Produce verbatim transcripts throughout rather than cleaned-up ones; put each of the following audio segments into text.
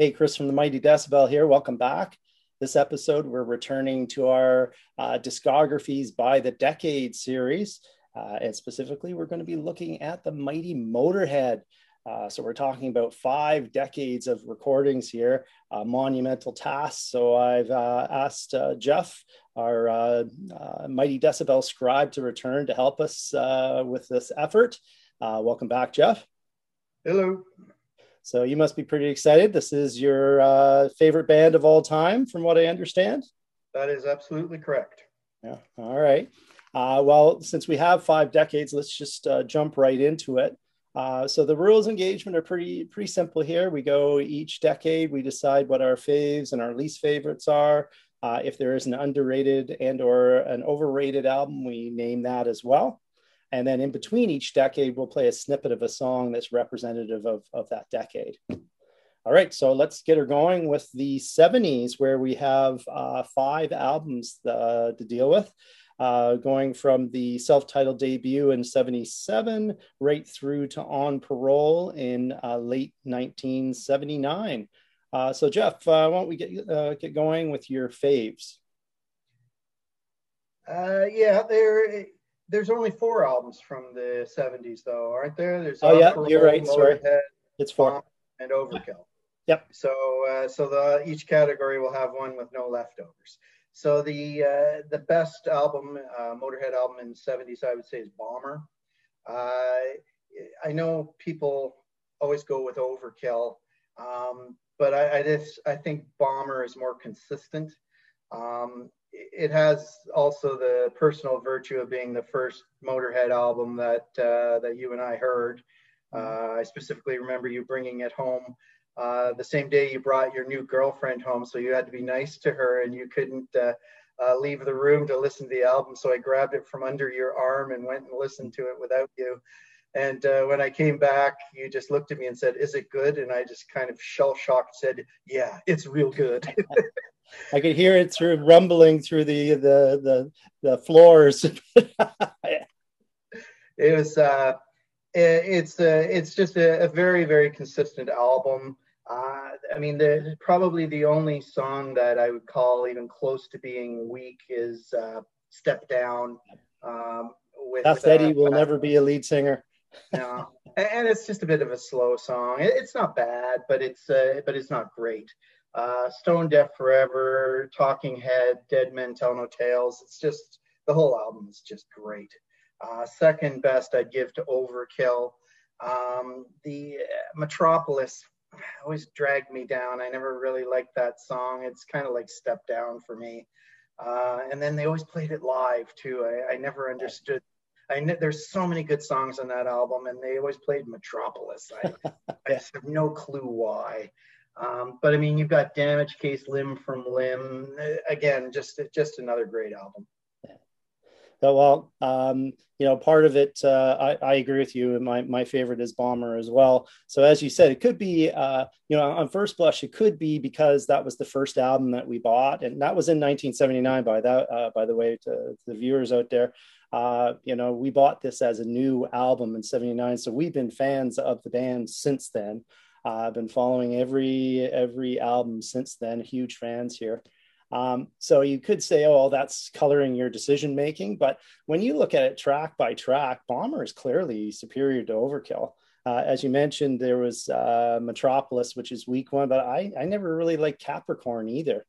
Hey, Chris from the Mighty Decibel here. Welcome back. This episode, we're returning to our uh, Discographies by the Decade series. Uh, and specifically, we're going to be looking at the Mighty Motorhead. Uh, so we're talking about five decades of recordings here, uh, monumental tasks. So I've uh, asked uh, Jeff, our uh, uh, Mighty Decibel scribe, to return to help us uh, with this effort. Uh, welcome back, Jeff. Hello. So you must be pretty excited. This is your uh, favorite band of all time, from what I understand. That is absolutely correct. Yeah. All right. Uh, well, since we have five decades, let's just uh, jump right into it. Uh, so the rules of engagement are pretty pretty simple here. We go each decade. We decide what our faves and our least favorites are. Uh, if there is an underrated and or an overrated album, we name that as well. And then in between each decade, we'll play a snippet of a song that's representative of, of that decade. All right, so let's get her going with the seventies, where we have uh, five albums uh, to deal with, uh, going from the self-titled debut in seventy-seven right through to On Parole in uh, late nineteen seventy-nine. Uh, so Jeff, uh, why don't we get, uh, get going with your faves? Uh, yeah, they're... There's only four albums from the seventies, though, aren't there? There's oh, yeah, Parole, you're right. Motorhead, sorry. It's four. Bomber, and Overkill. Yep. So uh, so the, each category will have one with no leftovers. So the uh, the best album, uh, Motorhead album in the seventies, I would say, is Bomber. Uh, I know people always go with Overkill, um, but I, I, just, I think Bomber is more consistent. Um, It has also the personal virtue of being the first Motorhead album that uh, that you and I heard. Uh, I specifically remember you bringing it home uh, the same day you brought your new girlfriend home, so you had to be nice to her and you couldn't uh, uh, leave the room to listen to the album. So I grabbed it from under your arm and went and listened to it without you. And uh, when I came back, you just looked at me and said, "Is it good?" And I just kind of shell-shocked said, "Yeah, it's real good." I could hear it through rumbling through the the the, the floors. It was uh, it, it's uh, it's just a, a very very consistent album. Uh, I mean, the, probably the only song that I would call even close to being weak is uh, "Step Down." Um, with Fast Eddie uh, will uh, never be a lead singer. No, and it's just a bit of a slow song. It's not bad, but it's uh, but it's not great. Uh, Stone Deaf Forever, Talking Head, Dead Men Tell No Tales. It's just, the whole album is just great. Uh, second best I'd give to Overkill. Um, the uh, Metropolis always dragged me down. I never really liked that song. It's kind of like Step Down for me. Uh, and then they always played it live too. I, I never understood. I kn- There's so many good songs on that album and they always played Metropolis. I, I just have no clue why. Um, but I mean, you've got Damage Case, Limb from Limb. Again, just just another great album. Yeah. So, well, um, you know, part of it, uh, I, I agree with you. And my, my favorite is Bomber as well. So as you said, it could be, uh, you know, on first blush, it could be because that was the first album that we bought. And that was in nineteen seventy-nine, by that, uh, by the way, to the viewers out there. Uh, you know, we bought this as a new album in seventy-nine. So we've been fans of the band since then. Uh, I've been following every every album since then, huge fans here. Um, so you could say, oh, well, that's coloring your decision making. But when you look at it track by track, Bomber is clearly superior to Overkill. Uh, as you mentioned, there was uh, Metropolis, which is week one, but I, I never really liked Capricorn either.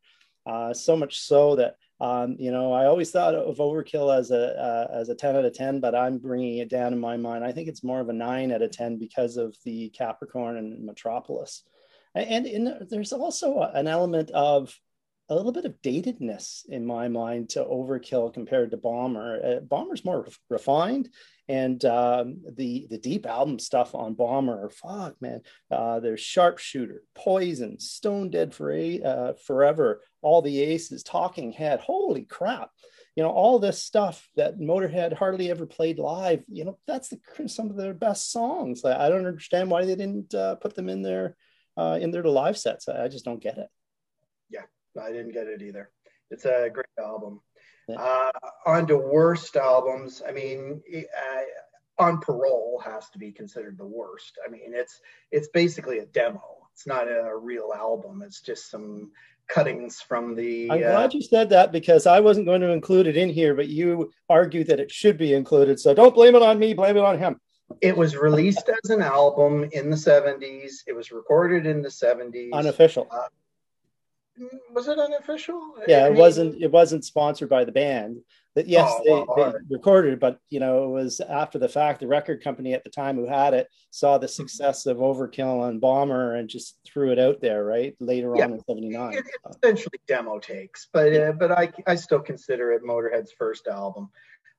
Uh, so much so that, um, you know, I always thought of Overkill as a uh, as a ten out of ten, but I'm bringing it down in my mind. I think it's more of a nine out of ten because of the Capricorn and Metropolis. And, and in, there's also an element of a little bit of datedness in my mind to Overkill compared to Bomber. Uh, Bomber's more ref- refined, and um, the the deep album stuff on Bomber, fuck man, uh, there's Sharpshooter, Poison, Stone Dead for a- uh, Forever, All the Aces, Talking Head. Holy crap! You know, all this stuff that Motorhead hardly ever played live. You know, that's the, some of their best songs. I, I don't understand why they didn't uh, put them in their uh, in their live sets. I, I just don't get it. Yeah. I didn't get it either. It's a great album. Yeah. Uh, on to worst albums. I mean, uh, On Parole has to be considered the worst. I mean, it's it's basically a demo. It's not a real album. It's just some cuttings from the... I'm uh, glad you said that, because I wasn't going to include it in here, but you argued that it should be included. So don't blame it on me, blame it on him. It was released as an album in the seventies. It was recorded in the seventies. Unofficial. Uh, was it unofficial? Yeah, I mean, it wasn't it wasn't sponsored by the band. But yes, oh, they, well, they recorded it, but you know, it was after the fact. The record company at the time who had it saw the success of Overkill and Bomber and just threw it out there, right? Later yeah. on in seventy-nine. It, it's essentially demo takes, but yeah. uh, but I, I still consider it Motorhead's first album.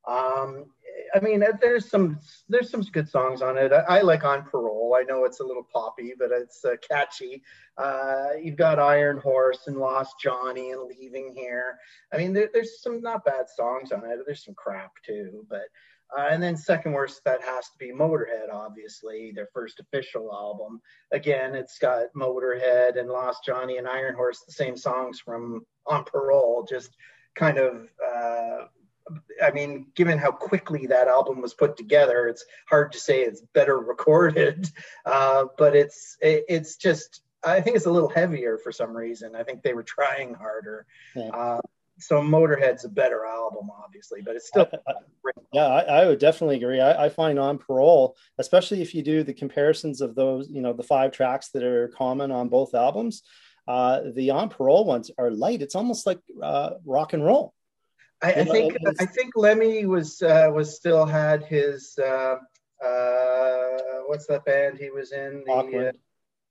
Um, I mean, there's some there's some good songs on it. I, I like On Parole. I know it's a little poppy, but it's uh, catchy. Uh, you've got Iron Horse and Lost Johnny and Leaving Here. I mean, there, there's some not bad songs on it. There's some crap too, but uh, and then second worst, that has to be Motorhead, obviously, their first official album. Again, it's got Motorhead and Lost Johnny and Iron Horse, the same songs from On Parole, just kind of. Uh, I mean, given how quickly that album was put together, it's hard to say it's better recorded, uh, but it's it, it's just, I think it's a little heavier for some reason. I think they were trying harder. Yeah. Uh, so Motorhead's a better album, obviously, but it's still... yeah, I, I would definitely agree. I, I find On Parole, especially if you do the comparisons of those, you know, the five tracks that are common on both albums, uh, the On Parole ones are light. It's almost like uh, Rock and Roll. I, I think I think Lemmy was uh, was still had his uh, uh, what's that band he was in? The Hawkwind.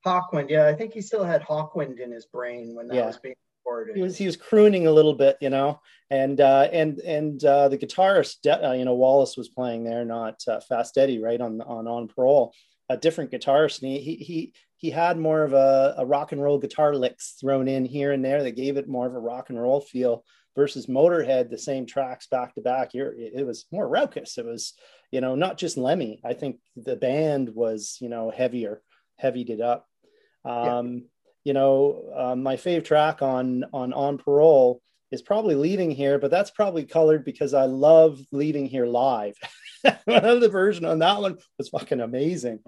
Uh, Hawkwind, yeah. I think he still had Hawkwind in his brain when that yeah. was being recorded. He was he was crooning a little bit, you know, and uh, and and uh, the guitarist, De- uh, you know, Wallace was playing there, not uh, Fast Eddie, right? On on On Parole, a different guitarist. And he he he, he had more of a, a rock and roll guitar licks thrown in here and there that gave it more of a rock and roll feel. Versus Motorhead, the same tracks back to back. You're, it was more raucous. It was, you know, not just Lemmy. I think the band was, you know, heavier, heavied it up. Um, yeah. You know, uh, my fave track on on On Parole is probably Leaving Here, but that's probably colored because I love Leaving Here live. The version on that one was fucking amazing.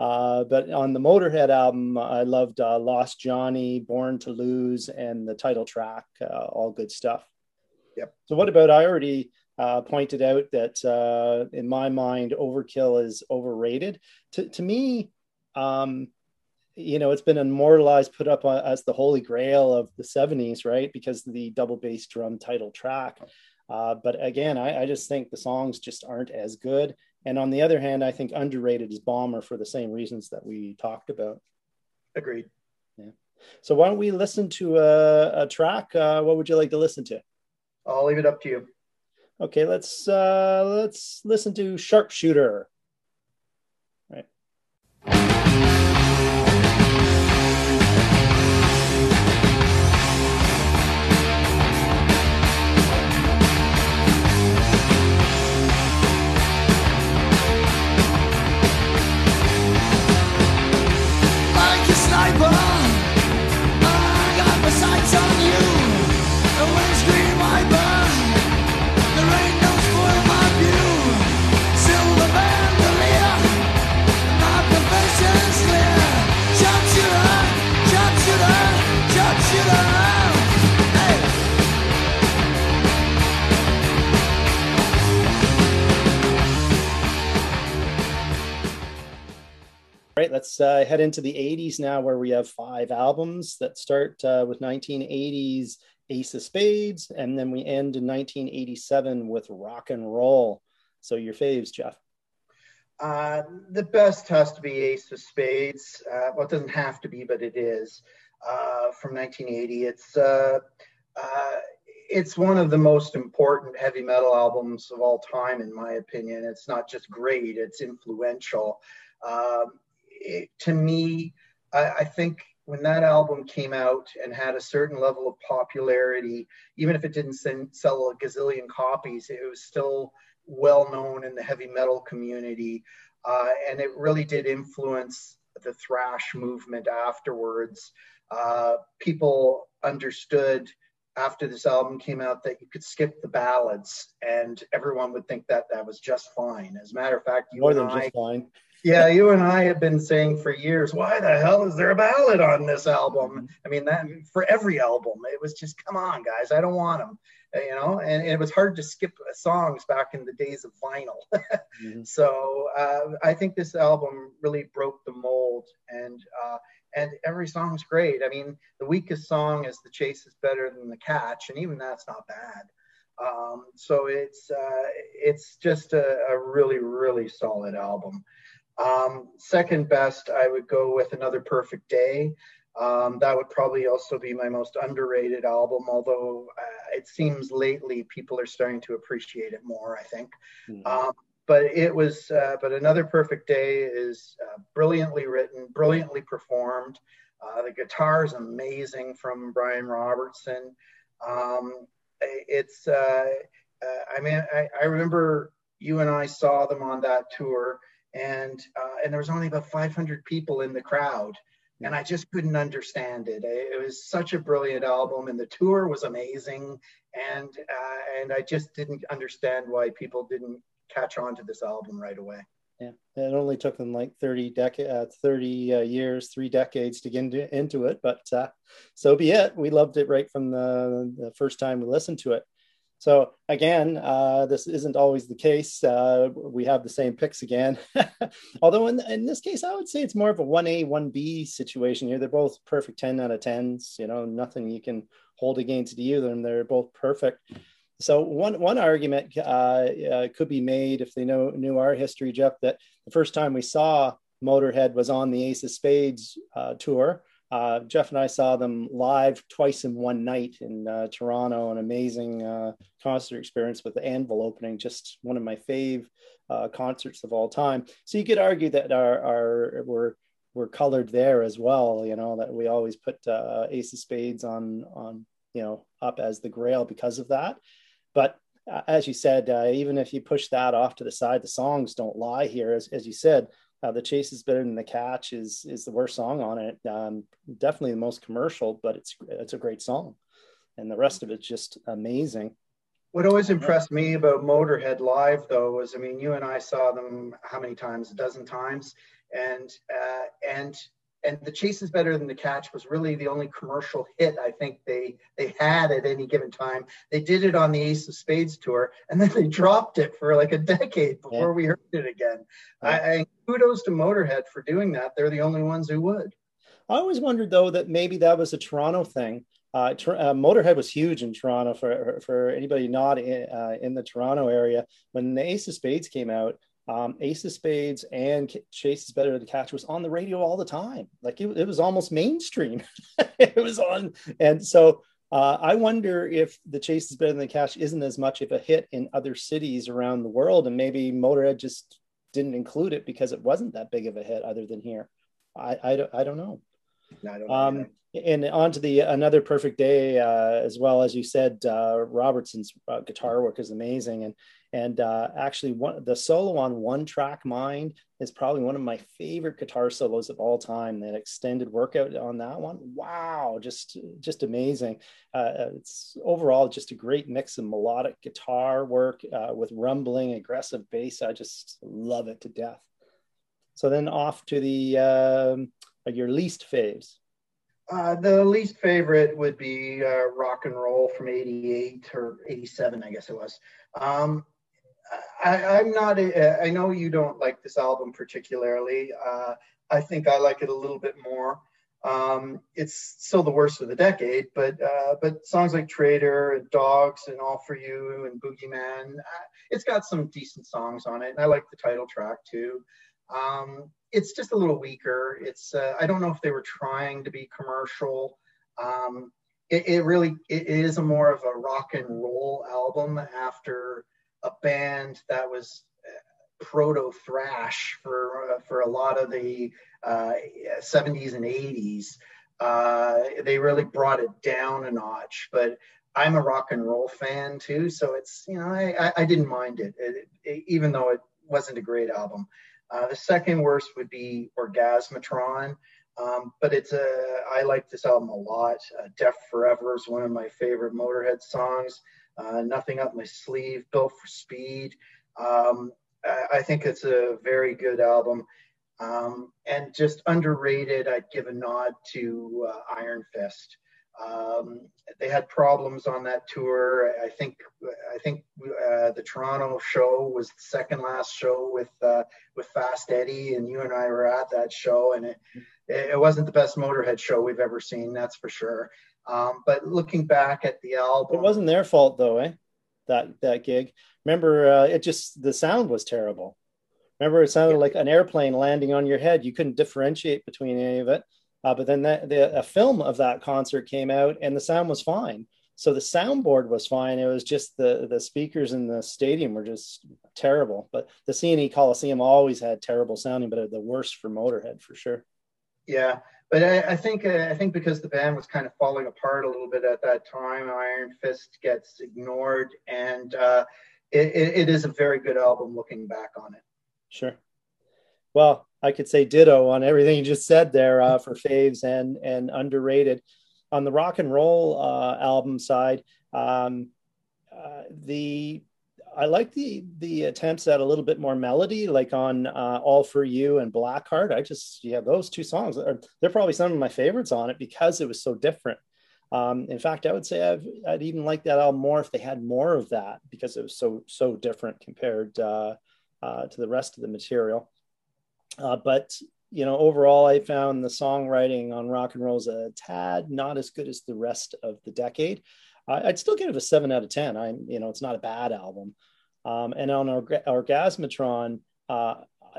Uh, but on the Motorhead album, I loved uh, Lost Johnny, Born to Lose, and the title track. Uh, all good stuff. Yep. So what about, I already uh, pointed out that uh, in my mind, Overkill is overrated. To, to me, um, you know, it's been immortalized, put up as the holy grail of the seventies, right? Because of the double bass drum title track. Uh, but again, I, I just think the songs just aren't as good. And on the other hand, I think underrated is Bomber for the same reasons that we talked about. Agreed. Yeah. So why don't we listen to a, a track? Uh, what would you like to listen to? I'll leave it up to you. Okay, let's uh, let's listen to Sharpshooter. All right. Like a sniper, I got my sights on you. The windscreen. Right, let's uh, head into the eighties now, where we have five albums that start uh, with nineteen eighties Ace of Spades, and then we end in nineteen eighty-seven with Rock and Roll. So your faves, Jeff? Uh, the best has to be Ace of Spades. Uh, well, it doesn't have to be, but it is uh, from nineteen eighty. It's uh, uh, it's one of the most important heavy metal albums of all time, in my opinion. It's not just great; it's influential. Um, It, to me, I, I think when that album came out and had a certain level of popularity, even if it didn't send, sell a gazillion copies, it was still well known in the heavy metal community. Uh, and it really did influence the thrash movement afterwards. Uh, people understood after this album came out that you could skip the ballads and everyone would think that that was just fine. As a matter of fact, you More and than I... Just fine. Yeah, you and I have been saying for years, why the hell is there a ballad on this album? I mean, that for every album, it was just, come on, guys, I don't want them, you know? And, and it was hard to skip songs back in the days of vinyl. Mm-hmm. So uh, I think this album really broke the mold, and uh, and every song's great. I mean, the weakest song is The Chase is Better Than the Catch, and even that's not bad. Um, so it's, uh, it's just a, a really, really solid album. Um, second best, I would go with Another Perfect Day. Um, that would probably also be my most underrated album, although uh, it seems lately people are starting to appreciate it more, I think. Mm-hmm. Um, but it was, uh, but Another Perfect Day is uh, brilliantly written, brilliantly performed. Uh, the guitar is amazing from Brian Robertson. Um, it's, uh, uh, I mean, I, I remember you and I saw them on that tour, and uh, and there was only about five hundred people in the crowd, and I just couldn't understand it. It was such a brilliant album, and the tour was amazing, and uh, and I just didn't understand why people didn't catch on to this album right away. Yeah, it only took them like thirty, dec uh, thirty uh, years, three decades to get into, into it, but uh, so be it. We loved it right from the, the first time we listened to it. So again, uh, this isn't always the case. Uh, we have the same picks again. Although in, in this case, I would say it's more of a one A, one B situation here. They're both perfect ten out of tens, you know, nothing you can hold against either, and they're both perfect. So one, one argument uh, uh, could be made, if they know, knew our history, Jeff, that the first time we saw Motorhead was on the Ace of Spades uh, tour. Uh, Jeff and I saw them live twice in one night in uh, Toronto, an amazing uh, concert experience with the Anvil opening, just one of my fave uh, concerts of all time. So you could argue that our, our we're, we're colored there as well, you know, that we always put uh, Ace of Spades on, on, you know, up as the grail because of that. But uh, as you said, uh, even if you push that off to the side, the songs don't lie here, as, as you said. Uh, The Chase is Better Than the Catch is is the worst song on it. Um, definitely the most commercial, but it's it's a great song, and the rest of it's just amazing. What always impressed me about Motorhead live, though, was, I mean, you and I saw them how many times? A dozen times, and uh, and and The Chase is Better Than the Catch was really the only commercial hit I think they they had at any given time. They did it on the Ace of Spades tour, and then they dropped it for like a decade before yeah. we heard it again. Yeah. I, I kudos to Motorhead for doing that. They're the only ones who would. I always wondered, though, that maybe that was a Toronto thing. Uh, Tor- uh, Motorhead was huge in Toronto for, for anybody not in, uh, in the Toronto area. When the Ace of Spades came out, Um, Ace of Spades and Chase is Better Than the Catch was on the radio all the time. Like it, it was almost mainstream. It was on. And so uh, I wonder if The Chase is Better Than the Catch isn't as much of a hit in other cities around the world, and maybe Motorhead just didn't include it because it wasn't that big of a hit other than here. I, I, don't, I don't know. No, I don't um, know. And on to the Another Perfect Day, uh, as well, as you said, uh, Robertson's uh, guitar work is amazing. And and uh, actually, one, the solo on One Track Mind is probably one of my favorite guitar solos of all time. That extended workout on that one, wow, just just amazing. Uh, it's overall just a great mix of melodic guitar work uh, with rumbling, aggressive bass. I just love it to death. So then off to the um, your least faves. Uh, the least favorite would be uh, Rock and Roll from eighty-eight or eighty-seven, I guess it was. Um, I, I'm not, a, I know you don't like this album particularly. Uh, I think I like it a little bit more. Um, it's still the worst of the decade, but uh, but songs like Traitor and Dogs and All For You and Boogeyman, uh, it's got some decent songs on it. And I like the title track too. Um, It's just a little weaker. It's uh, I don't know if they were trying to be commercial. Um, it, it really it is a more of a rock and roll album after a band that was proto thrash for uh, for a lot of the uh, seventies and eighties. Uh, they really brought it down a notch. But I'm a rock and roll fan too, so it's you know I, I, I didn't mind it, it, it even though it wasn't a great album. Uh, the second worst would be Orgasmatron, um, but it's a, I like this album a lot. Uh, Deaf Forever is one of my favorite Motorhead songs. Uh, Nothing Up My Sleeve, Built for Speed. Um, I, I think it's a very good album. Um, and just underrated, I'd give a nod to uh, Iron Fist. Um, they had problems on that tour. I think I think uh, the Toronto show was the second last show with uh, with Fast Eddie, and you and I were at that show, and it it wasn't the best Motorhead show we've ever seen, that's for sure. Um, but looking back at the album, it wasn't their fault though, eh? That that gig. Remember, uh, it just the sound was terrible. Remember, it sounded yeah. like an airplane landing on your head. You couldn't differentiate between any of it. Uh, but then that, the, a film of that concert came out, and the sound was fine. So the soundboard was fine. It was just the, the speakers in the stadium were just terrible. But the C and E Coliseum always had terrible sounding, but the worst for Motorhead for sure. Yeah, but I, I think uh, I think because the band was kind of falling apart a little bit at that time, Iron Fist gets ignored, and uh, it, it is a very good album looking back on it. Sure. Well, I could say ditto on everything you just said there uh, for faves and and underrated. On the rock and roll uh, album side, um, uh, the I like the the attempts at a little bit more melody, like on uh, All For You and Blackheart. I just, yeah, those two songs, are, they're probably some of my favorites on it because it was so different. Um, in fact, I would say I've, I'd even like that album more if they had more of that because it was so, so different compared uh, uh, to the rest of the material. Uh, but, you know, overall, I found the songwriting on Rock and Roll's a tad not as good as the rest of the decade. Uh, I'd still give it a seven out of ten. I'm, you know, it's not a bad album. Um, and on Org- Orgasmatron, uh,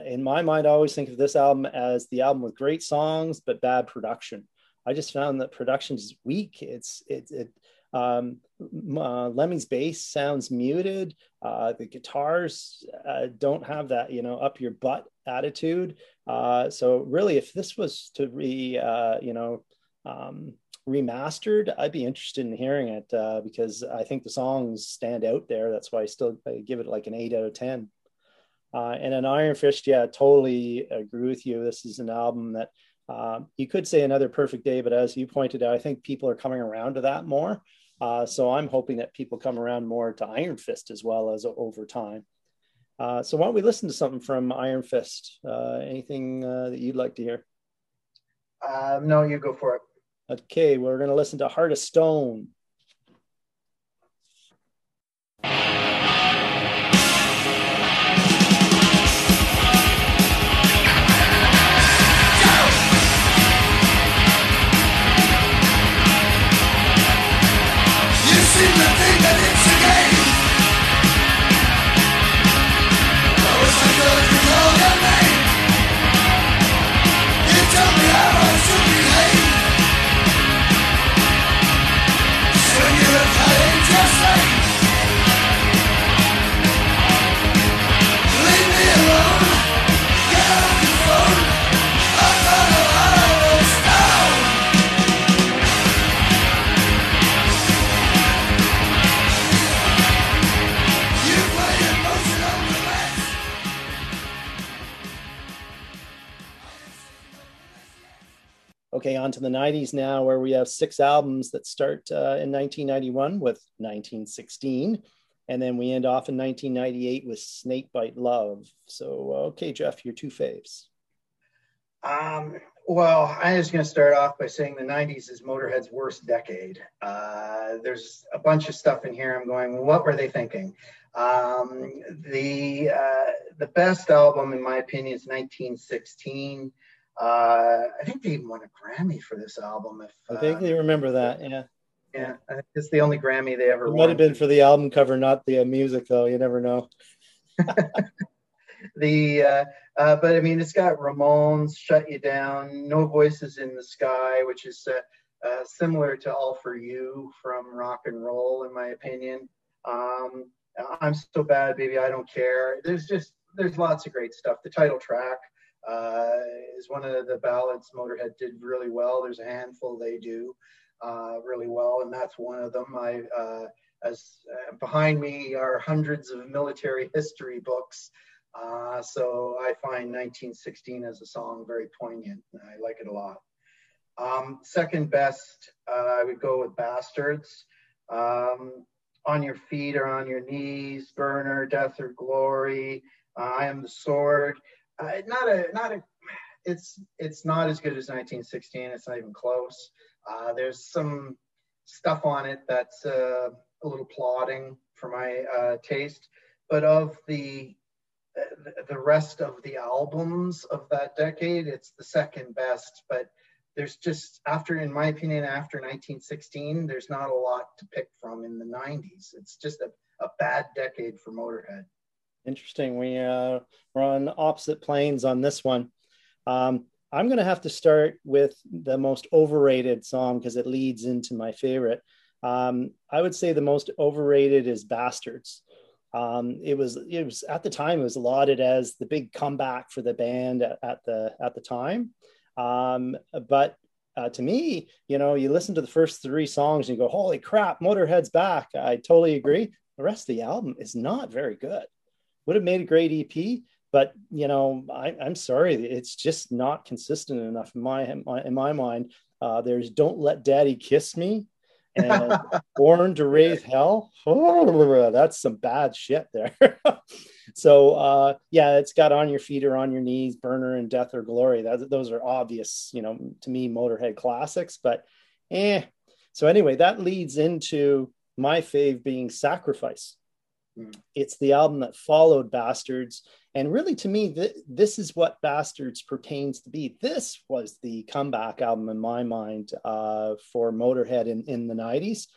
in my mind, I always think of this album as the album with great songs, but bad production. I just found that production is weak. It's, it, it um, uh, Lemmy's bass sounds muted. Uh, the guitars uh, don't have that, you know, up your butt attitude. Uh, so really, if this was to be, uh, you know, um, remastered, I'd be interested in hearing it uh, because I think the songs stand out there. That's why I still I give it like an eight out of ten. Uh, and an Iron Fist, yeah, totally agree with you. This is an album that um, you could say Another Perfect Day, but as you pointed out, I think people are coming around to that more. Uh, so I'm hoping that people come around more to Iron Fist as well as over time. Uh, so why don't we listen to something from Iron Fist? Uh, anything uh, that you'd like to hear? Uh, no, you go for it. Okay, we're going to listen to Heart of Stone. Okay, on to the nineties now, where we have six albums that start uh, in nineteen ninety-one with nineteen sixteen, and then we end off in nineteen ninety-eight with Snake Bite Love. So, okay, Jeff, your two faves. Um, well, I'm just going to start off by saying the nineties is Motorhead's worst decade. Uh, there's a bunch of stuff in here I'm going, what were they thinking? Um, the uh, the best album, in my opinion, is nineteen sixteen. Uh, I think they even won a Grammy for this album. If uh, I vaguely remember that, yeah. Yeah, I think it's the only Grammy they ever won. It might have been for the album cover, not the uh, music, though. You never know. the uh, uh, But, I mean, it's got Ramones, Shut You Down, No Voices in the Sky, which is uh, uh, similar to All For You from Rock and Roll, in my opinion. Um, I'm So Bad, Baby, I Don't Care. There's just, there's lots of great stuff. The title track. Uh, is one of the ballads Motorhead did really well. There's a handful they do uh, really well, and that's one of them. I, uh, as uh, behind me are hundreds of military history books, uh, so I find nineteen sixteen as a song very poignant. And I like it a lot. Um, second best, uh, I would go with Bastards. Um, On Your Feet or On Your Knees, Burner, Death or Glory, uh, I Am the Sword. Uh, not a not a it's it's not as good as nineteen sixteen. It's not even close. Uh, there's some stuff on it that's uh, a little plodding for my uh, taste, but of the the rest of the albums of that decade, it's the second best. But there's just after, in my opinion, after nineteen sixteen, there's not a lot to pick from in the nineties. It's just a, a bad decade for Motorhead. Interesting. We uh, we're on opposite planes on this one. Um, I'm going to have to start with the most overrated song because it leads into my favorite. Um, I would say the most overrated is Bastards. Um, it was it was at the time, it was lauded as the big comeback for the band at, at the at the time. Um, but uh, to me, you know, you listen to the first three songs and you go, holy crap, Motorhead's back. I totally agree. The rest of the album is not very good. Would have made a great E P, but you know, I, I'm sorry, it's just not consistent enough in my in my mind. Uh, there's "Don't Let Daddy Kiss Me" and "Born to Raise Hell." Oh, that's some bad shit there. So uh, yeah, it's got "On Your Feet or On Your Knees," "Burner," and "Death or Glory." That, those are obvious, you know, to me, Motorhead classics. But eh. So anyway, that leads into my fave being "Sacrifice." It's the album that followed Bastards. And really, to me, th- this is what Bastards pertains to be. This was the comeback album, in my mind, uh, for Motorhead in, in the nineties.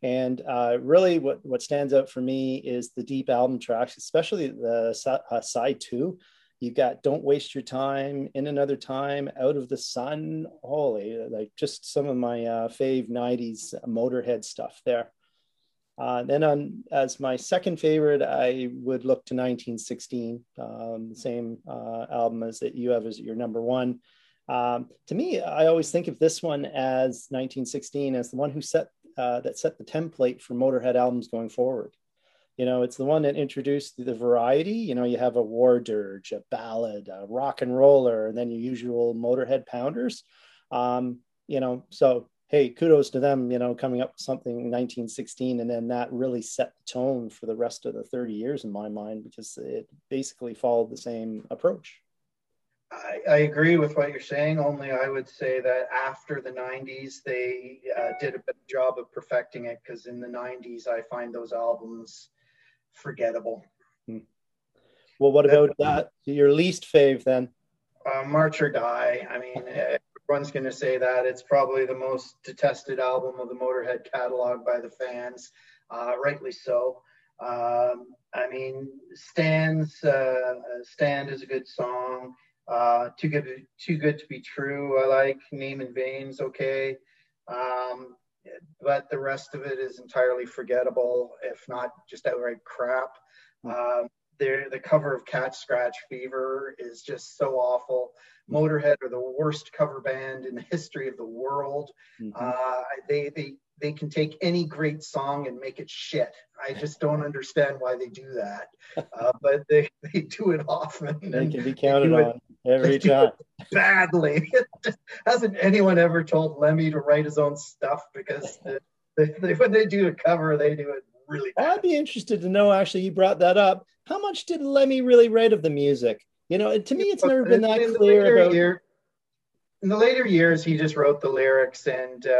And uh, really, what, what stands out for me is the deep album tracks, especially the uh, side two. You've got "Don't Waste Your Time," "In Another Time," "Out of the Sun." Holy, like just some of my uh, fave nineties Motorhead stuff there. Uh, then on as my second favorite, I would look to nineteen sixteen, um, the same uh, album as that you have as your number one. Um, to me, I always think of this one as nineteen sixteen as the one who set uh, that set the template for Motorhead albums going forward. You know, it's the one that introduced the variety. You know, you have a war dirge, a ballad, a rock and roller, and then your usual Motorhead pounders. Um, you know, so. Hey, kudos to them, you know, coming up with something in nineteen sixteen. And then that really set the tone for the rest of the thirty years in my mind, because it basically followed the same approach. I, I agree with what you're saying, only I would say that after the nineties, they uh, did a better job of perfecting it, because in the nineties, I find those albums forgettable. Hmm. Well, what about that? Your least fave then? Uh, March or Die. I mean, uh, everyone's going to say that. It's probably the most detested album of the Motorhead catalog by the fans, uh, rightly so. Um, I mean, Stand's, uh, Stand is a good song. Uh, too good, too good to be true. I like Name in Vain's okay, um, but the rest of it is entirely forgettable, if not just outright crap. Um, The cover of Cat Scratch Fever is just so awful. Motorhead are the worst cover band in the history of the world. Mm-hmm. Uh, they they they can take any great song and make it shit. I just don't understand why they do that. Uh, but they, they do it often. They can be counted on it, every time. Badly. Hasn't anyone ever told Lemmy to write his own stuff? Because the, they, they, when they do a cover, they do it really bad. I'd be interested to know, actually, you brought that up. How much did Lemmy really write of the music? You know, to me, it's never been that in clear. About... Year, in the later years, he just wrote the lyrics, and uh,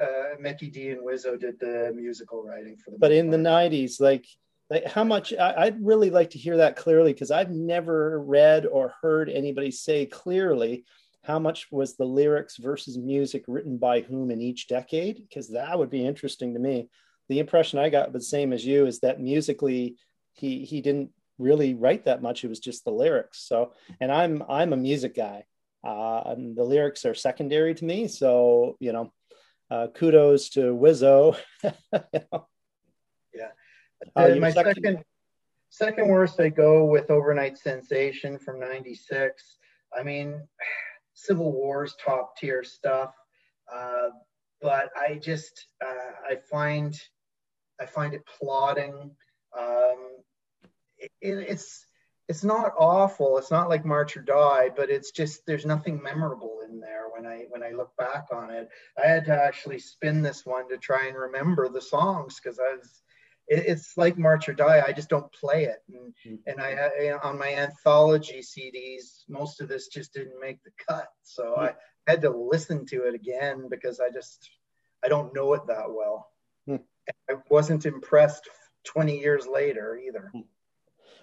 uh, Mickey D and Wizzo did the musical writing for them. But in part. The nineties, like, like how much? I, I'd really like to hear that clearly, because I've never read or heard anybody say clearly how much was the lyrics versus music written by whom in each decade, because that would be interesting to me. The impression I got, but same as you, is that musically, he he didn't really write that much. It was just the lyrics. So, and I'm I'm a music guy. Uh, and the lyrics are secondary to me. So, you know, uh, kudos to Wizzo. You know. Yeah. Uh, my second, second second worst, I go with Overnight Sensation from ninety-six. I mean, Civil War's top tier stuff. Uh, but I just uh, I find I find it plodding. Um, it, it's it's not awful. It's not like March or Die, but it's just there's nothing memorable in there when I when I look back on it. I had to actually spin this one to try and remember the songs, because I was it, it's like March or Die. I just don't play it. And, mm-hmm. and I, you know, on my anthology C Ds, most of this just didn't make the cut. So mm-hmm. I had to listen to it again because I just, I don't know it that well. Mm-hmm. I wasn't impressed twenty years later either. Mm-hmm.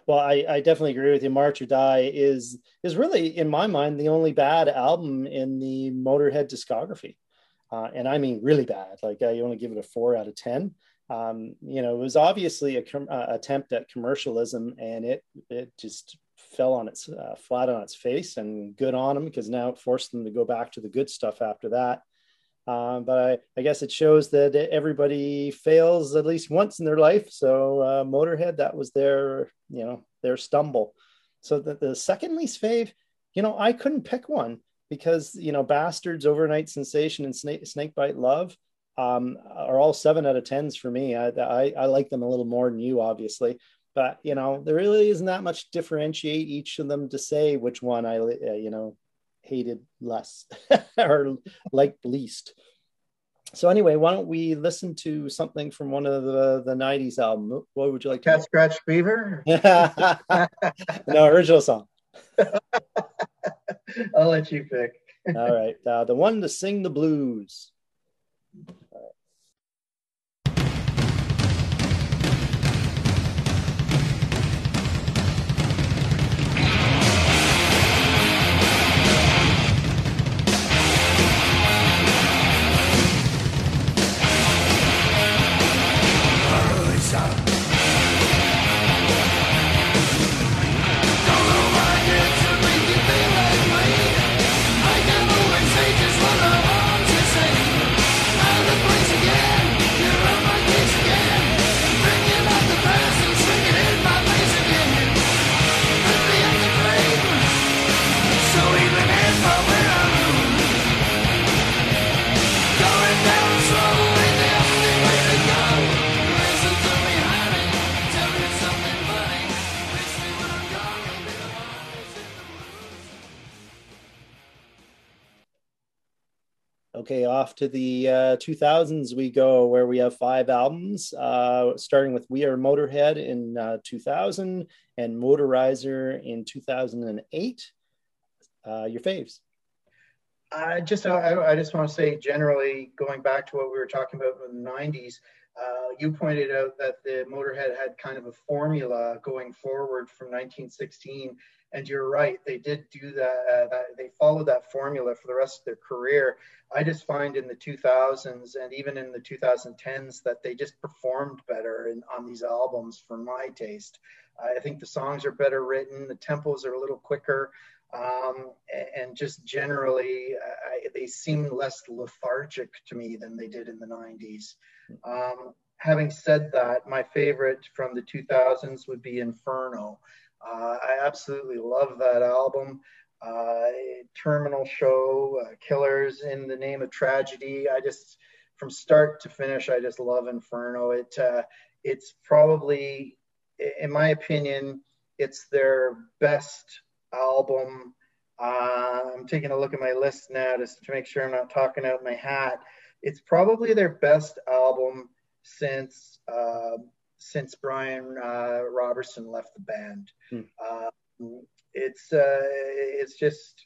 Well, I, I definitely agree with you. March or Die is is really, in my mind, the only bad album in the Motorhead discography. Uh, and I mean really bad. Like I only give it a four out of ten. Um, you know, it was obviously a com- uh, attempt at commercialism, and it it just fell on its uh, flat on its face, and good on them, because now it forced them to go back to the good stuff after that. Um, but I, I guess it shows that everybody fails at least once in their life. So uh, Motorhead, that was their, you know, their stumble. So the, the second least fave, you know, I couldn't pick one because, you know, Bastards, Overnight Sensation, and Snake, Snake Bite Love um, are all seven out of tens for me. I, I, I like them a little more than you, obviously. But, you know, there really isn't that much to differentiate each of them to say which one I, uh, you know, hated less or liked least. So anyway, why don't we listen to something from one of the, the nineties album? What would you like to Cat Scratch Fever? No, original song. I'll let you pick. All right. Uh, the one to sing the blues. Okay, off to the uh, two thousands we go, where we have five albums, uh, starting with We Are Motorhead in uh, two thousand and Motorizer in two thousand eight. Uh, your faves? I just, I, I just want to say generally, going back to what we were talking about in the nineties, uh, you pointed out that the Motorhead had kind of a formula going forward from nineteen sixteen. And you're right, they did do that, uh, that. They followed that formula for the rest of their career. I just find in the two thousands and even in the two thousand tens that they just performed better in, on these albums for my taste. I think the songs are better written, the tempos are a little quicker, um, and just generally uh, I, they seem less lethargic to me than they did in the nineties. Um, having said that, my favorite from the two thousands would be Inferno. Uh, I absolutely love that album. Uh, Terminal Show, uh, Killers, In the Name of Tragedy. I just, from start to finish, I just love Inferno. It uh, it's probably, in my opinion, it's their best album. Uh, I'm taking a look at my list now just to make sure I'm not talking out my hat. It's probably their best album since... Uh, since Brian uh, Robertson left the band. Hmm. Uh, it's uh, it's just,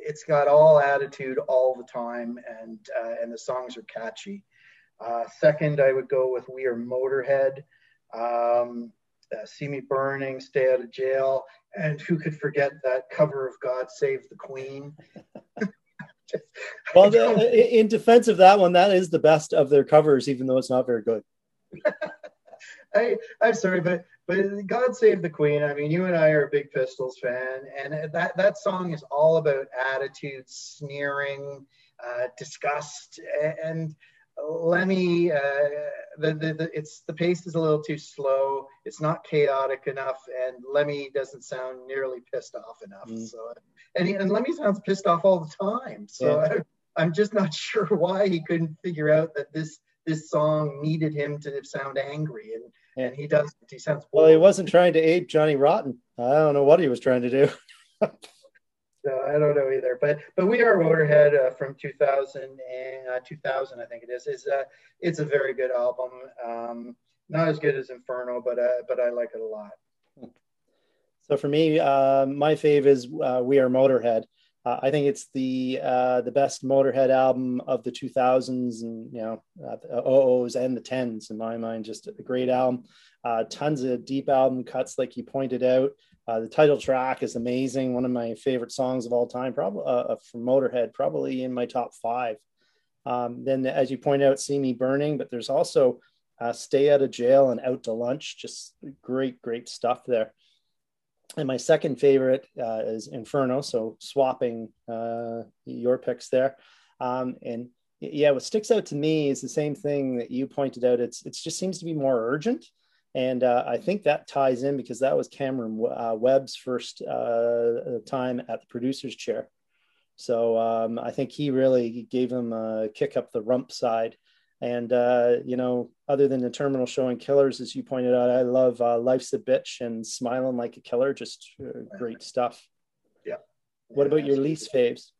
it's got all attitude all the time, and uh, and the songs are catchy. Uh, second, I would go with We Are Motorhead, um, uh, See Me Burning, Stay Out of Jail, and who could forget that cover of God Save the Queen? just, well, the, in defense of that one, that is the best of their covers, even though it's not very good. I, I'm sorry, but but God Save the Queen. I mean, you and I are a big Pistols fan, and that, that song is all about attitude, sneering, uh, disgust, and Lemmy. Uh, the, the the it's the pace is a little too slow. It's not chaotic enough, and Lemmy doesn't sound nearly pissed off enough. Mm. So, and he, and Lemmy sounds pissed off all the time. So yeah. I, I'm just not sure why he couldn't figure out that this. This song needed him to sound angry, and, yeah. and he doesn't. He sounds bold. Well, he wasn't trying to ape Johnny Rotten. I don't know what he was trying to do. No, I don't know either. But but We Are Motorhead uh, from two thousand and uh, two thousand, I think it is. Is uh, it's a very good album. Um, Not as good as Inferno, but uh, but I like it a lot. So for me, uh, my fave is uh, We Are Motorhead. Uh, I think it's the uh, the best Motorhead album of the two thousands, and you know, uh, the oh ohs and the tens in my mind. Just a great album. Uh, tons of deep album cuts, like you pointed out. Uh, the title track is amazing. One of my favorite songs of all time, probably uh, from Motorhead, probably in my top five. Um, then, as you point out, See Me Burning, but there's also uh, Stay Out of Jail and Out to Lunch. Just great, great stuff there. And my second favorite uh, is Inferno. So swapping uh, your picks there. Um, and yeah, what sticks out to me is the same thing that you pointed out. It's it just seems to be more urgent. And uh, I think that ties in because that was Cameron uh, Webb's first uh, time at the producer's chair. So um, I think he really gave him a kick up the rump side. And, uh, you know, other than The Terminal Show and Killers, as you pointed out, I love uh, Life's a Bitch and Smiling Like a Killer. Just uh, great stuff. Yeah. What yeah, about your least good. faves?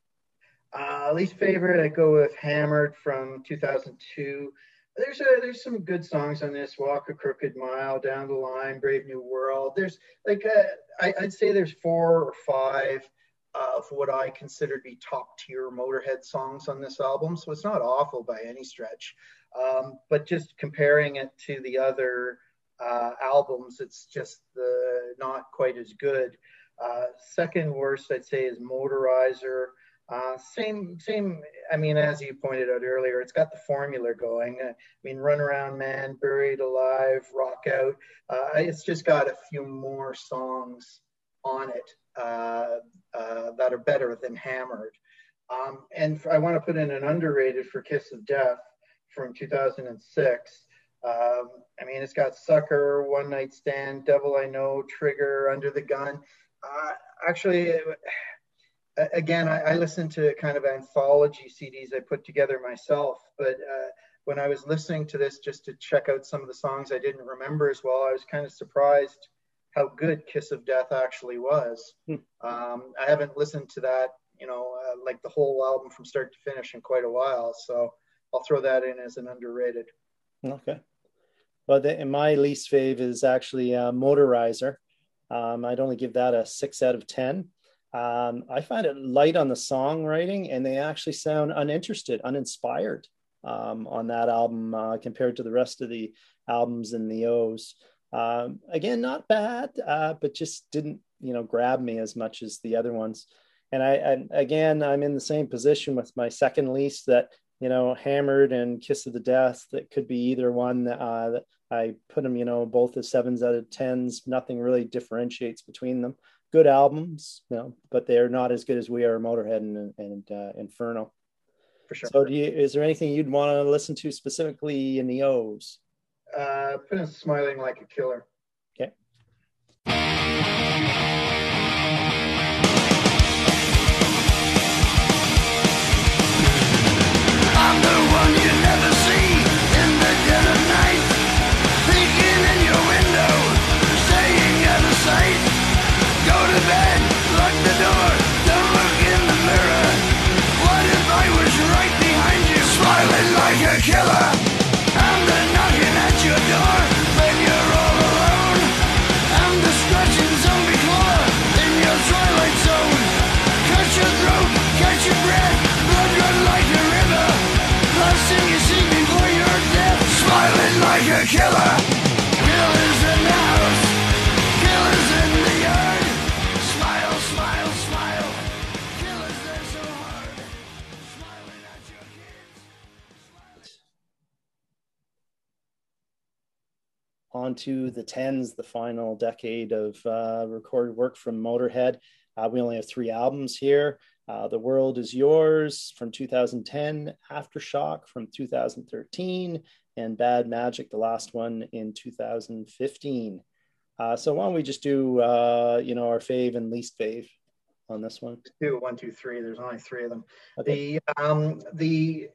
Uh, least favorite, I go with Hammered from two thousand two. There's a, there's some good songs on this. Walk a Crooked Mile, Down the Line, Brave New World. There's like, a, I, I'd say there's four or five of what I consider to be top tier Motorhead songs on this album. So it's not awful by any stretch, um, but just comparing it to the other uh, albums, it's just the not quite as good. Uh, second worst, I'd say, is Motorizer. Uh, same, same. I mean, as you pointed out earlier, it's got the formula going. I mean, Runaround Man, Buried Alive, Rock Out. Uh, it's just got a few more songs on it uh, uh, that are better than Hammered. Um, and I want to put in an underrated for Kiss of Death from two thousand six. Um, I mean, it's got Sucker, One Night Stand, Devil I Know, Trigger, Under the Gun. Uh, actually, it, Again, I, I listen to kind of anthology C Ds I put together myself, but uh, when I was listening to this just to check out some of the songs I didn't remember as well, I was kind of surprised how good Kiss of Death actually was. Hmm. Um, I haven't listened to that, you know, uh, like the whole album from start to finish in quite a while, so I'll throw that in as an underrated. Okay. Well, the, and my least fave is actually uh, Motorizer. Um, I'd only give that a six out of ten. Um, I find it light on the songwriting, and they actually sound uninterested, uninspired um, on that album uh, compared to the rest of the albums in the O's. Um, again, not bad, uh, but just didn't, you know, grab me as much as the other ones. And I, I again, I'm in the same position with my second least that, you know, Hammered and Kiss of the Death. That could be either one. Uh, that I put them, you know, both as sevens out of tens. Nothing really differentiates between them. Good albums, you know, but they're not as good as We Are Motorhead and, and uh, Inferno. For sure. So do you, is there anything you'd want to listen to specifically in the O's? Uh, Smiling Like a Killer. Okay. I'm the one you never see in the dead of night, peeking in your window, staying out of sight. Go to bed, lock the door, don't look in the mirror. What if I was right behind you, smiling like a killer? I'm the knocking at your door when you're all alone. I'm the scratching zombie claw in your twilight zone. Cut your throat, catch your breath, blood run like a river. Last thing you see before your death, smiling like a killer. Killers in the house, killers in the yard. Onto the tens, the final decade of uh, recorded work from Motorhead. Uh, we only have three albums here. Uh, The World Is Yours from two thousand ten, Aftershock from two thousand thirteen, and Bad Magic, the last one, in two thousand fifteen. Uh, so why don't we just do, uh, you know, our fave and least fave on this one? Two, one, two, three. There's only three of them. Okay. The um, the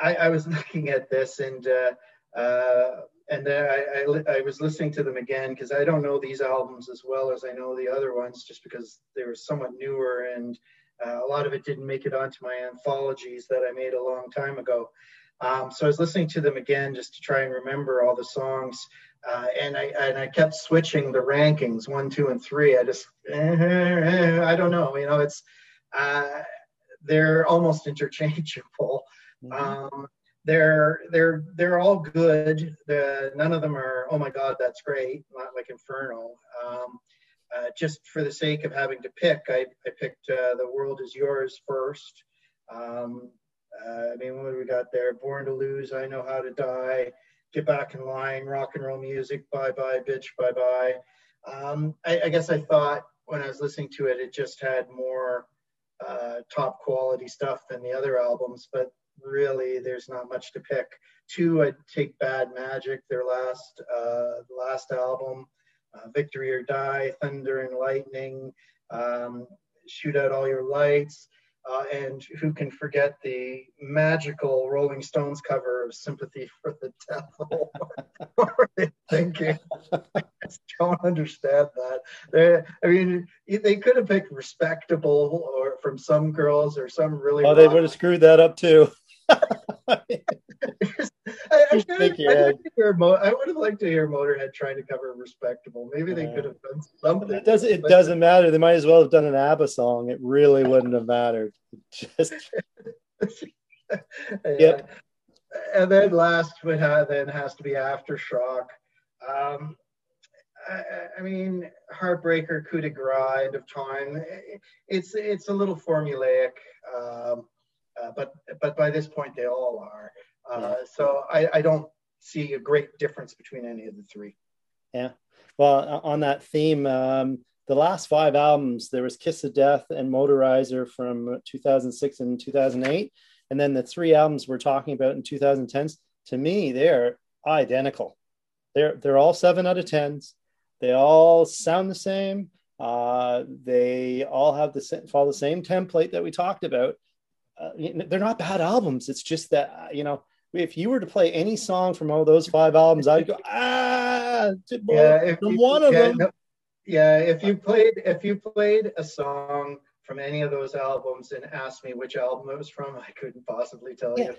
I, I was looking at this and uh, uh, And then I, I, I was listening to them again because I don't know these albums as well as I know the other ones just because they were somewhat newer and uh, a lot of it didn't make it onto my anthologies that I made a long time ago. Um, so I was listening to them again just to try and remember all the songs. Uh, and I and I kept switching the rankings, one, two, and three. I just, eh, eh, I don't know. You know, it's, uh, they're almost interchangeable. Mm-hmm. um, they're they're they're all good. The, none of them are, oh my God, that's great. Not like Inferno. Um, uh, just for the sake of having to pick, I, I picked uh, The World Is Yours first. Um, uh, I mean, what do we got there? Born to Lose, I Know How to Die, Get Back in Line, Rock and Roll Music, Bye Bye Bitch, Bye Bye. Um, I, I guess I thought when I was listening to it, it just had more uh, top quality stuff than the other albums, but really there's not much to pick. Two, I'd take Bad Magic, their last uh, last album, uh, Victory or Die, Thunder and Lightning, um, Shoot Out All Your Lights, uh, and who can forget the magical Rolling Stones cover of Sympathy for the Devil? What were they thinking? I just don't understand that. They're, I mean, they could have picked Respectable or from Some Girls or some really. Oh, they would have screwed that up too. I, I, should, I, like hear Mo- I would have liked to hear Motorhead trying to cover Respectable. Maybe they uh, could have done something. It doesn't, it doesn't matter. They might as well have done an ABBA song. It really wouldn't have mattered. Just yeah. Yep. And then last would have, then has to be Aftershock. Um, I, I mean, Heartbreaker, Coup de Grace, End of Time. It's it's a little formulaic. Um, Uh, but but by this point they all are. Uh, yeah. So I, I don't see a great difference between any of the three. Yeah. Well, on that theme, um, the last five albums, there was Kiss of Death and Motorizer from two thousand six and two thousand eight, and then the three albums we're talking about in twenty tens. To me, they're identical. They're they're all seven out of tens. They all sound the same. Uh, they all have the follow the same template that we talked about. Uh, they're not bad albums. It's just that, you know, if you were to play any song from all those five albums, I'd go, ah, yeah, if you, one yeah, of them. No, yeah, if you played if you played a song from any of those albums and asked me which album it was from, I couldn't possibly tell yeah. you.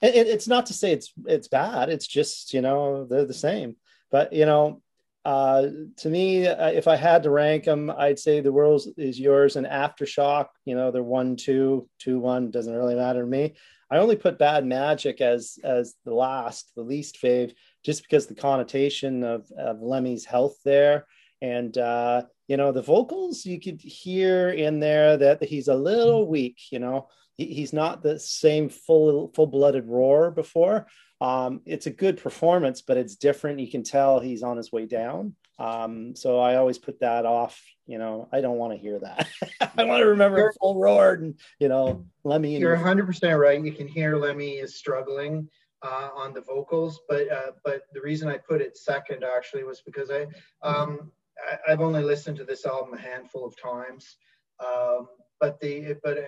And it, it's not to say it's it's bad. It's just, you know, they're the same. But, you know, uh, to me, uh, if I had to rank them, I'd say The World Is Yours and Aftershock. You know, they're one, two, two, one. Doesn't really matter to me. I only put Bad Magic as as the last, the least fave, just because the connotation of, of Lemmy's health there. And, uh, you know, the vocals, you could hear in there that he's a little weak, you know. He, he's not the same full, full-blooded roar before. Um, it's a good performance, but it's different. You can tell he's on his way down. Um, so I always put that off. You know, I don't want to hear that. I want to remember you're, full roar and, you know, Lemmy. You're one hundred percent right. You can hear Lemmy is struggling uh, on the vocals, but uh, but the reason I put it second actually was because I, um, I I've only listened to this album a handful of times, um, but the but I,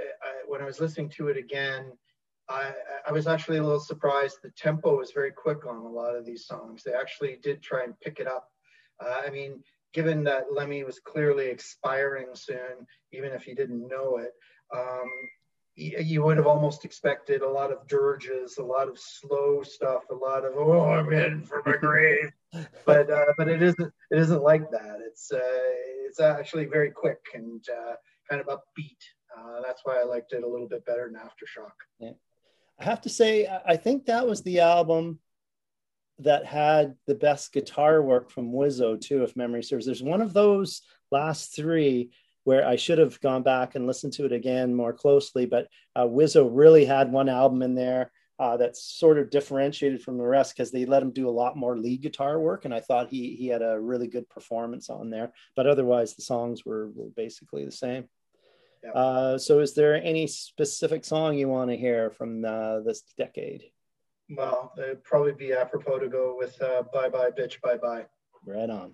when I was listening to it again. I, I was actually a little surprised. The tempo was very quick on a lot of these songs. They actually did try and pick it up. Uh, I mean, given that Lemmy was clearly expiring soon, even if he didn't know it, um, you, you would have almost expected a lot of dirges, a lot of slow stuff, a lot of, oh, I'm in for my grave. But uh, but it isn't it isn't like that. It's, uh, it's actually very quick and uh, kind of upbeat. Uh, that's why I liked it a little bit better than Aftershock. Yeah. I have to say, I think that was the album that had the best guitar work from Wizzo too, if memory serves. There's one of those last three where I should have gone back and listened to it again more closely, but uh, Wizzo really had one album in there uh, that sort of differentiated from the rest because they let him do a lot more lead guitar work, and I thought he he had a really good performance on there, but otherwise the songs were, were basically the same. Yep. Uh, so is there any specific song you want to hear from uh, this decade? Well, it'd probably be apropos to go with uh, Bye Bye Bitch, Bye Bye. Right on.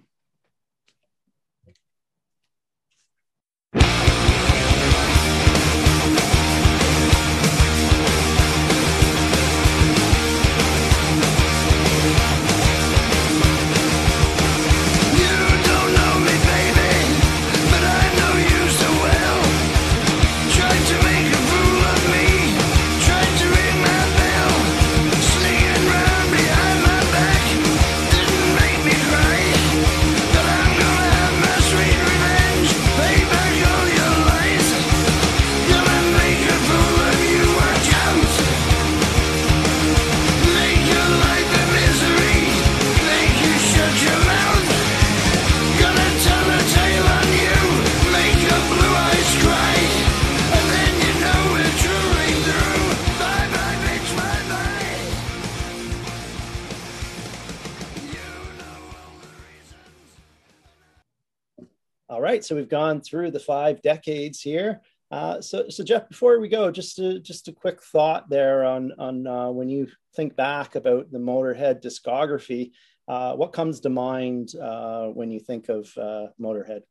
All right, so we've gone through the five decades here. Uh, so, so Jeff, before we go, just a, just a quick thought there on on uh, when you think back about the Motorhead discography, uh, what comes to mind uh, when you think of uh, Motorhead?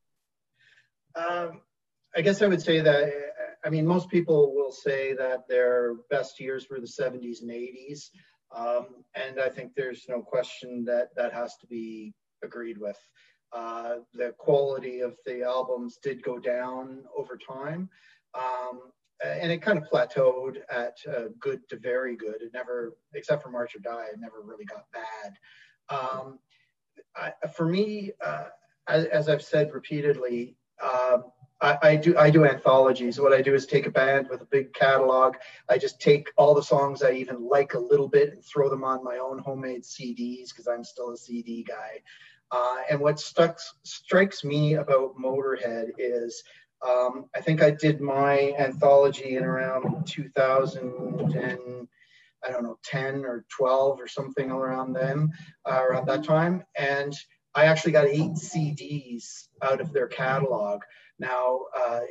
Um, I guess I would say that, I mean, most people will say that their best years were the seventies and eighties. Um, and I think there's no question that that has to be agreed with. Uh, the quality of the albums did go down over time, um, and it kind of plateaued at uh, good to very good. It never, except for March or Die, it never really got bad. Um, I, for me, uh, as, as I've said repeatedly, uh, I, I do I do anthologies. What I do is take a band with a big catalog. I just take all the songs I even like a little bit and throw them on my own homemade C Ds because I'm still a C D guy. Uh, and what stuck, strikes me about Motorhead is, um, I think I did my anthology in around two thousand and I don't know, ten or twelve or something around then, uh, around that time. And I actually got eight C Ds out of their catalog. Now, uh,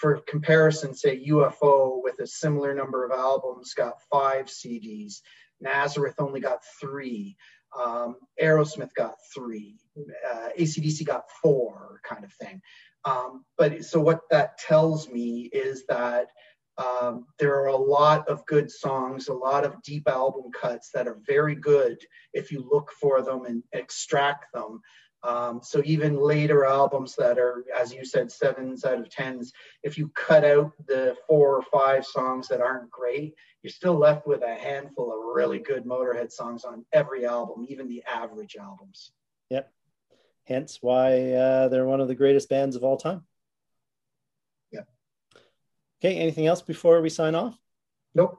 for comparison, say U F O with a similar number of albums got five C Ds. Nazareth only got three. Um, Aerosmith got three, uh, A C D C got four, kind of thing. Um, but so what that tells me is that um, there are a lot of good songs, a lot of deep album cuts that are very good if you look for them and extract them. Um, so even later albums that are, as you said, sevens out of tens, if you cut out the four or five songs that aren't great, you're still left with a handful of really good Motorhead songs on every album, even the average albums. Yep. Hence why uh, they're one of the greatest bands of all time. Yep. Okay. Anything else before we sign off? Nope.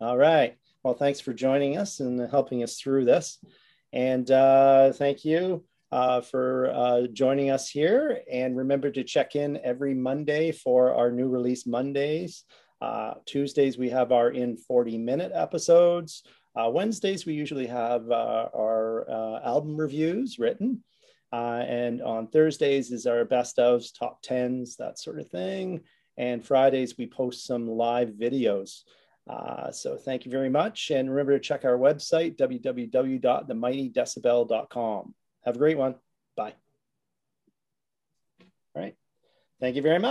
All right. Well, thanks for joining us and helping us through this. And uh, thank you. Uh, for uh, joining us here. And remember to check in every Monday for our new release Mondays. Uh, Tuesdays, we have our in forty minute episodes. Uh, Wednesdays, we usually have uh, our uh, album reviews written. Uh, and on Thursdays is our best ofs, top tens, that sort of thing. And Fridays, we post some live videos. Uh, so thank you very much. And remember to check our website, w w w dot the mighty decibel dot com. Have a great one. Bye. All right. Thank you very much.